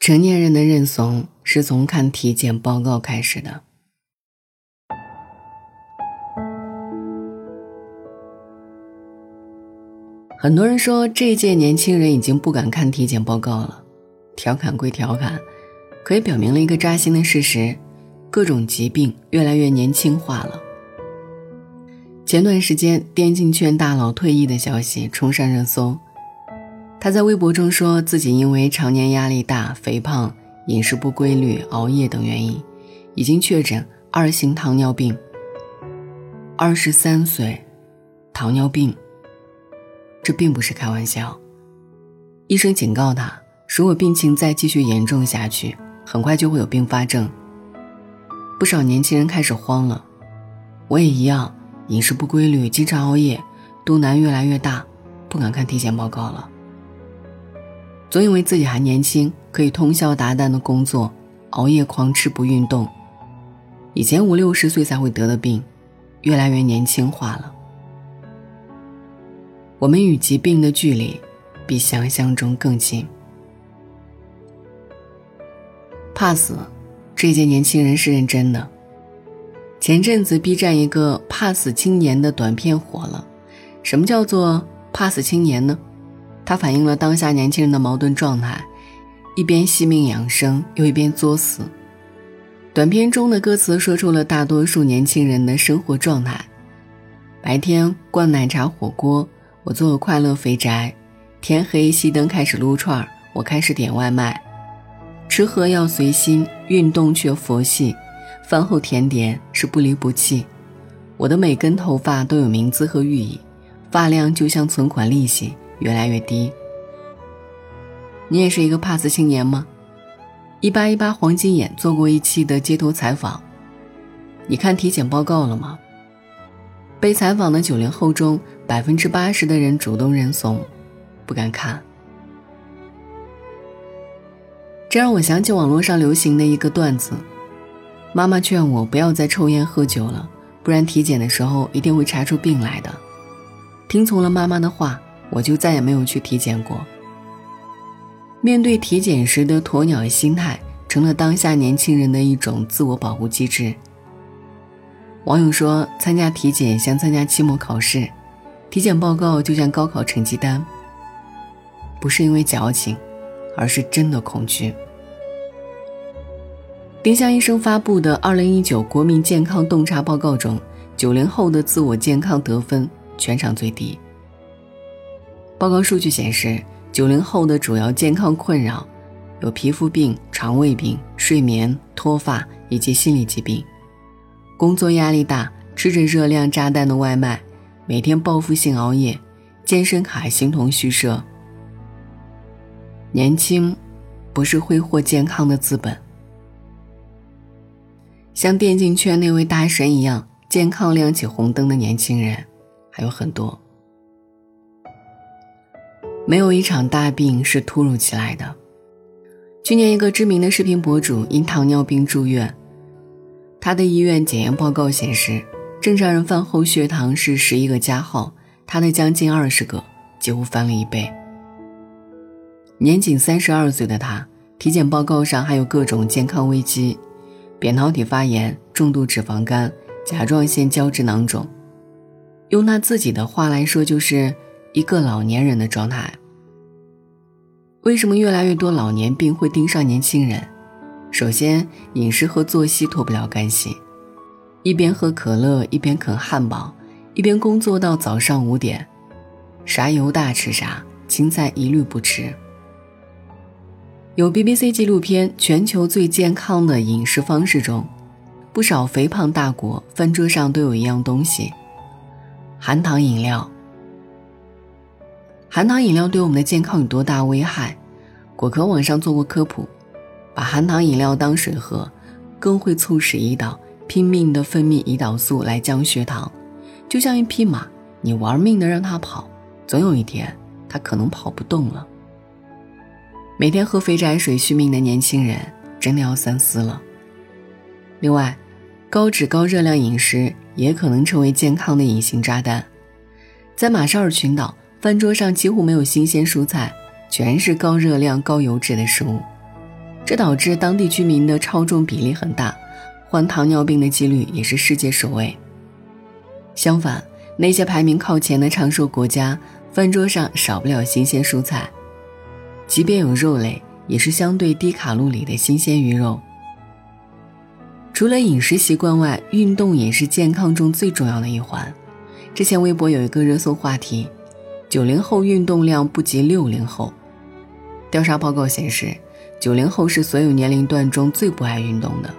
成年人的认怂是从看体检报告开始的。很多人说这一届年轻人已经不敢看体检报告了，调侃归调侃，可也表明了一个扎心的事实，各种疾病越来越年轻化了。前段时间电竞圈大佬退役的消息冲上热搜，他在微博中说自己因为常年压力大、肥胖、饮食不规律、熬夜等原因，已经确诊2型糖尿病。23岁，糖尿病，这并不是开玩笑。医生警告他，如果病情再继续严重下去，很快就会有并发症。不少年轻人开始慌了，我也一样，饮食不规律，经常熬夜，肚腩越来越大，不敢看体检报告了。总以为自己还年轻，可以通宵达旦的工作，熬夜狂吃不运动，以前50-60岁才会得的病，越来越年轻化了。我们与疾病的距离比想象中更近。怕死，这届年轻人是认真的。前阵子 B 站一个怕死青年的短片火了。什么叫做怕死青年呢？它反映了当下年轻人的矛盾状态，一边惜命养生，又一边作死。短片中的歌词说出了大多数年轻人的生活状态：白天灌奶茶火锅，我做了快乐肥宅；天黑熄灯开始撸串，我开始点外卖；吃喝要随心，运动却佛系；饭后甜点是不离不弃。我的每根头发都有名字和寓意，发量就像存款利息，越来越低。你也是一个怕死青年吗？1818黄金眼做过一期的街头采访，你看体检报告了吗？被采访的90后中 80% 的人主动认怂，不敢看。这让我想起网络上流行的一个段子，妈妈劝我不要再抽烟喝酒了，不然体检的时候一定会查出病来的。听从了妈妈的话，我就再也没有去体检过。面对体检时的鸵鸟心态，成了当下年轻人的一种自我保护机制。网友说，参加体检像参加期末考试，体检报告就像高考成绩单。不是因为矫情，而是真的恐惧。丁香医生发布的2019国民健康洞察报告中，90后的自我健康得分全场最低。报告数据显示，90后的主要健康困扰有皮肤病、肠胃病、睡眠、脱发以及心理疾病。工作压力大，吃着热量炸弹的外卖，每天报复性熬夜，健身卡形同虚设。年轻不是挥霍健康的资本。像电竞圈那位大神一样，健康亮起红灯的年轻人还有很多。没有一场大病是突如其来的。去年一个知名的视频博主因糖尿病住院，他的医院检验报告显示，正常人饭后血糖是11个加号，他的将近20个，几乎翻了一倍。年仅32岁的他，体检报告上还有各种健康危机：扁桃体发炎、重度脂肪肝、甲状腺胶质囊肿。用他自己的话来说，就是一个老年人的状态。为什么越来越多老年病会盯上年轻人？首先，饮食和作息脱不了干系，一边喝可乐，一边啃汉堡，一边工作到早上5点，啥油大吃啥，青菜一律不吃。有 BBC 纪录片《全球最健康的饮食方式》中，不少肥胖大国饭桌上都有一样东西：含糖饮料。含糖饮料对我们的健康有多大危害？果壳网上做过科普，把含糖饮料当水喝，更会促使胰岛拼命地分泌胰岛素来降血糖。就像一匹马，你玩命地让它跑，总有一天它可能跑不动了。每天喝肥宅水续命的年轻人真的要三思了。另外，高脂高热量饮食也可能成为健康的隐形炸弹。在马绍尔群岛，饭桌上几乎没有新鲜蔬菜，全是高热量高油脂的食物。这导致当地居民的超重比例很大，患糖尿病的几率也是世界首位。相反，那些排名靠前的长寿国家，饭桌上少不了新鲜蔬菜，即便有肉类，也是相对低卡路里的新鲜鱼肉。除了饮食习惯外，运动也是健康中最重要的一环。之前微博有一个热搜话题，90后运动量不及60后。调查报告显示，90后是所有年龄段中最不爱运动的。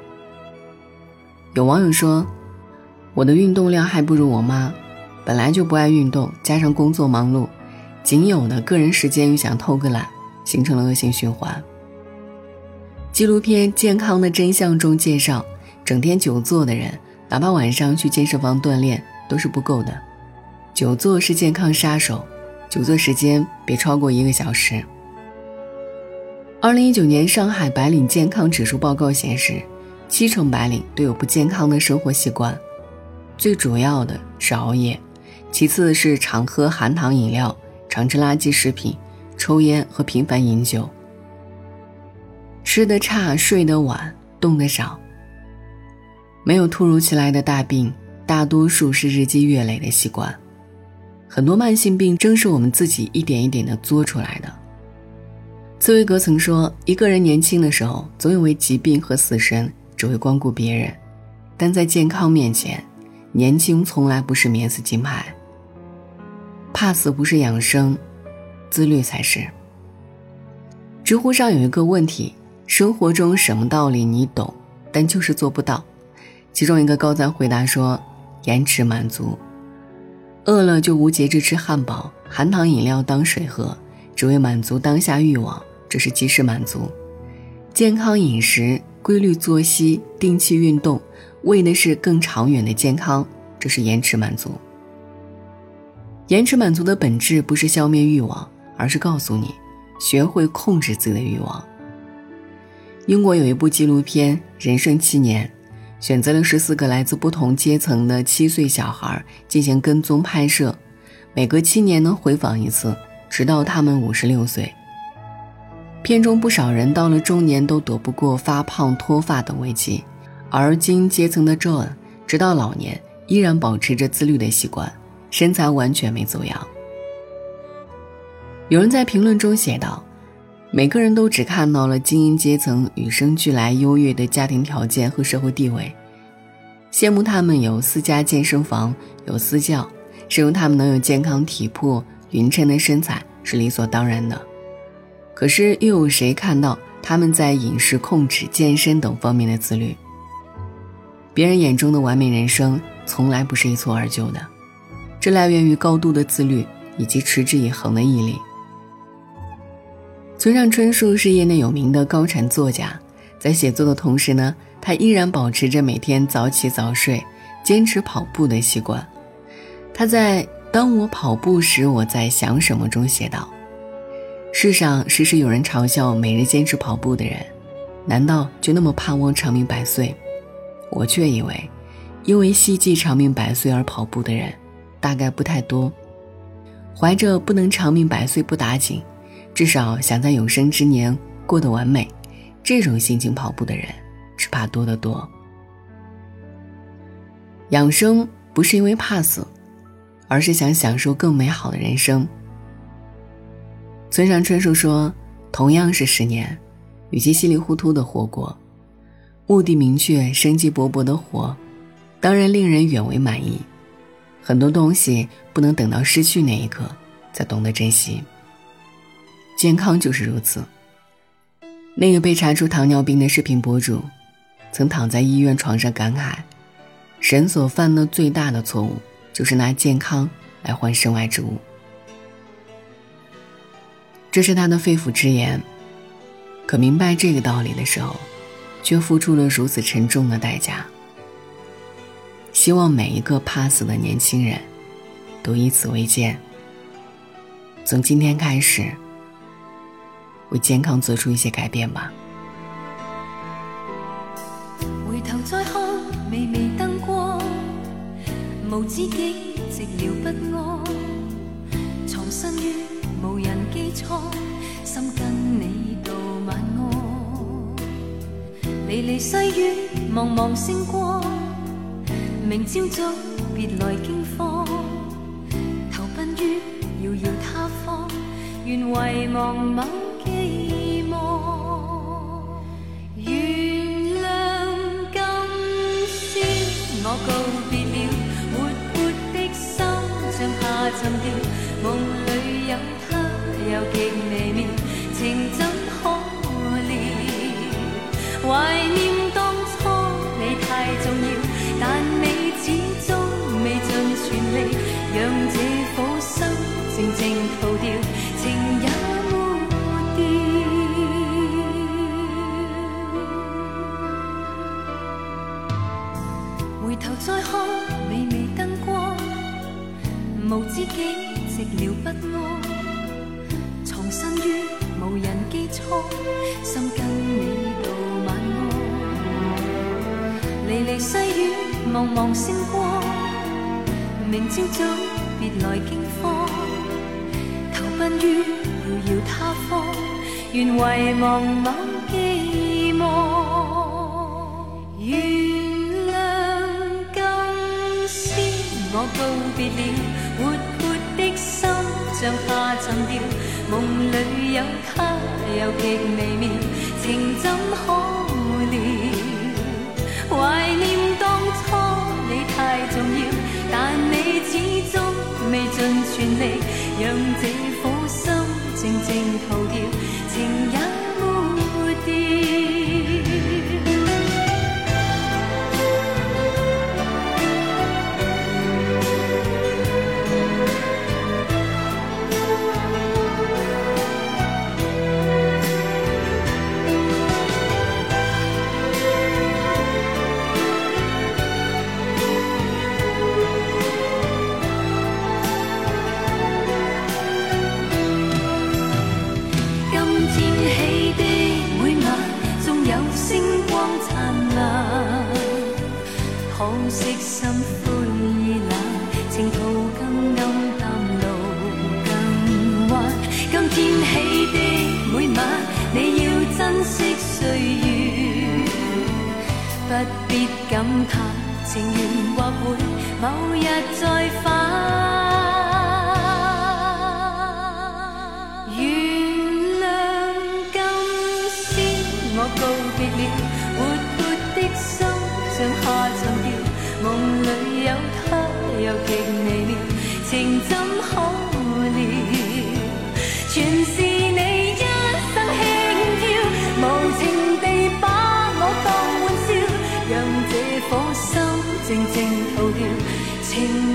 有网友说，我的运动量还不如我妈，本来就不爱运动，加上工作忙碌，仅有的个人时间又想偷个懒，形成了恶性循环。纪录片《健康的真相》中介绍，整天久坐的人，哪怕晚上去健身房锻炼都是不够的。久坐是健康杀手，久坐时间别超过1个小时。2019年上海白领健康指数报告显示，70%白领都有不健康的生活习惯。最主要的是熬夜，其次是常喝含糖饮料，常吃垃圾食品，抽烟和频繁饮酒。吃得差，睡得晚，动得少。没有突如其来的大病，大多数是日积月累的习惯。很多慢性病正是我们自己一点一点地作出来的。茨威格曾说，一个人年轻的时候，总以为疾病和死神只会光顾别人，但在健康面前，年轻从来不是免死金牌。怕死不是养生，自律才是。知乎上有一个问题，生活中什么道理你懂但就是做不到。其中一个高赞回答说，延迟满足，饿了就无节制吃汉堡，含糖饮料当水喝，只为满足当下欲望，这是及时满足。健康饮食，规律作息，定期运动，为的是更长远的健康，这是延迟满足。延迟满足的本质不是消灭欲望，而是告诉你学会控制自己的欲望。英国有一部纪录片《人生7年》，选择了14个来自不同阶层的7岁小孩进行跟踪拍摄，每隔7年能回访一次，直到他们56岁。片中不少人到了中年都躲不过发胖、脱发等危机，而精英阶层的 John 直到老年依然保持着自律的习惯，身材完全没走样。有人在评论中写道，每个人都只看到了精英阶层与生俱来优越的家庭条件和社会地位，羡慕他们有4家健身房，有私教，深入他们能有健康体魄、匀称的身材是理所当然的。可是又有谁看到他们在饮食控制、健身等方面的自律？别人眼中的完美人生从来不是一蹴而就的，这来源于高度的自律以及持之以恒的毅力。村上春树是业内有名的高产作家，在写作的同时呢，他依然保持着每天早起早睡、坚持跑步的习惯。他在《当我跑步时我在想什么》中写道，世上时时有人嘲笑每日坚持跑步的人，难道就那么盼望长命百岁？我却以为，因为希冀长命百岁而跑步的人大概不太多。怀着不能长命百岁不打紧，至少想在有生之年过得完美，这种心情跑步的人只怕多得多。养生不是因为怕死，而是想享受更美好的人生。村上春树说，同样是10年，与其稀里糊涂的活过，目的明确、生机勃勃的活，当然令人远为满意。很多东西不能等到失去那一刻才懂得珍惜，健康就是如此。那个被查出糖尿病的视频博主曾躺在医院床上感慨，人所犯的最大的错误就是拿健康来换身外之物。这是他的肺腑之言，可明白这个道理的时候，却付出了如此沉重的代价。希望每一个怕死的年轻人都以此为戒，从今天开始为健康做出一些改变吧。回头再看微微灯光，无止境寂寥不安，藏身于无人基础，心跟你到晚安。离离岁月茫茫星光，明朝早别来惊慌，投奔于遥遥他方，愿遗忘某寄望，原谅今宵我告别了活泼的心，像下沉掉梦里有他，又极微妙，情怎可料？怀念当初你太重要，但你始终未尽全力，让这苦心静静逃掉，情也抹掉。回头再看，微微灯光，无知己寂寥不安，藏身於無人機艙，心跟你道晚安。離離細雨，茫茫星光，明朝早別來驚慌，投奔於遙遙他方，願遺忘某寄望。原諒今宵我告別了活潑的心，像下沉掉夢裏有他，又極微妙，情怎可料？懷念當初你太重要，但你始終未盡全力，讓這苦心靜靜逃掉，情也抹掉。静静逃掉情。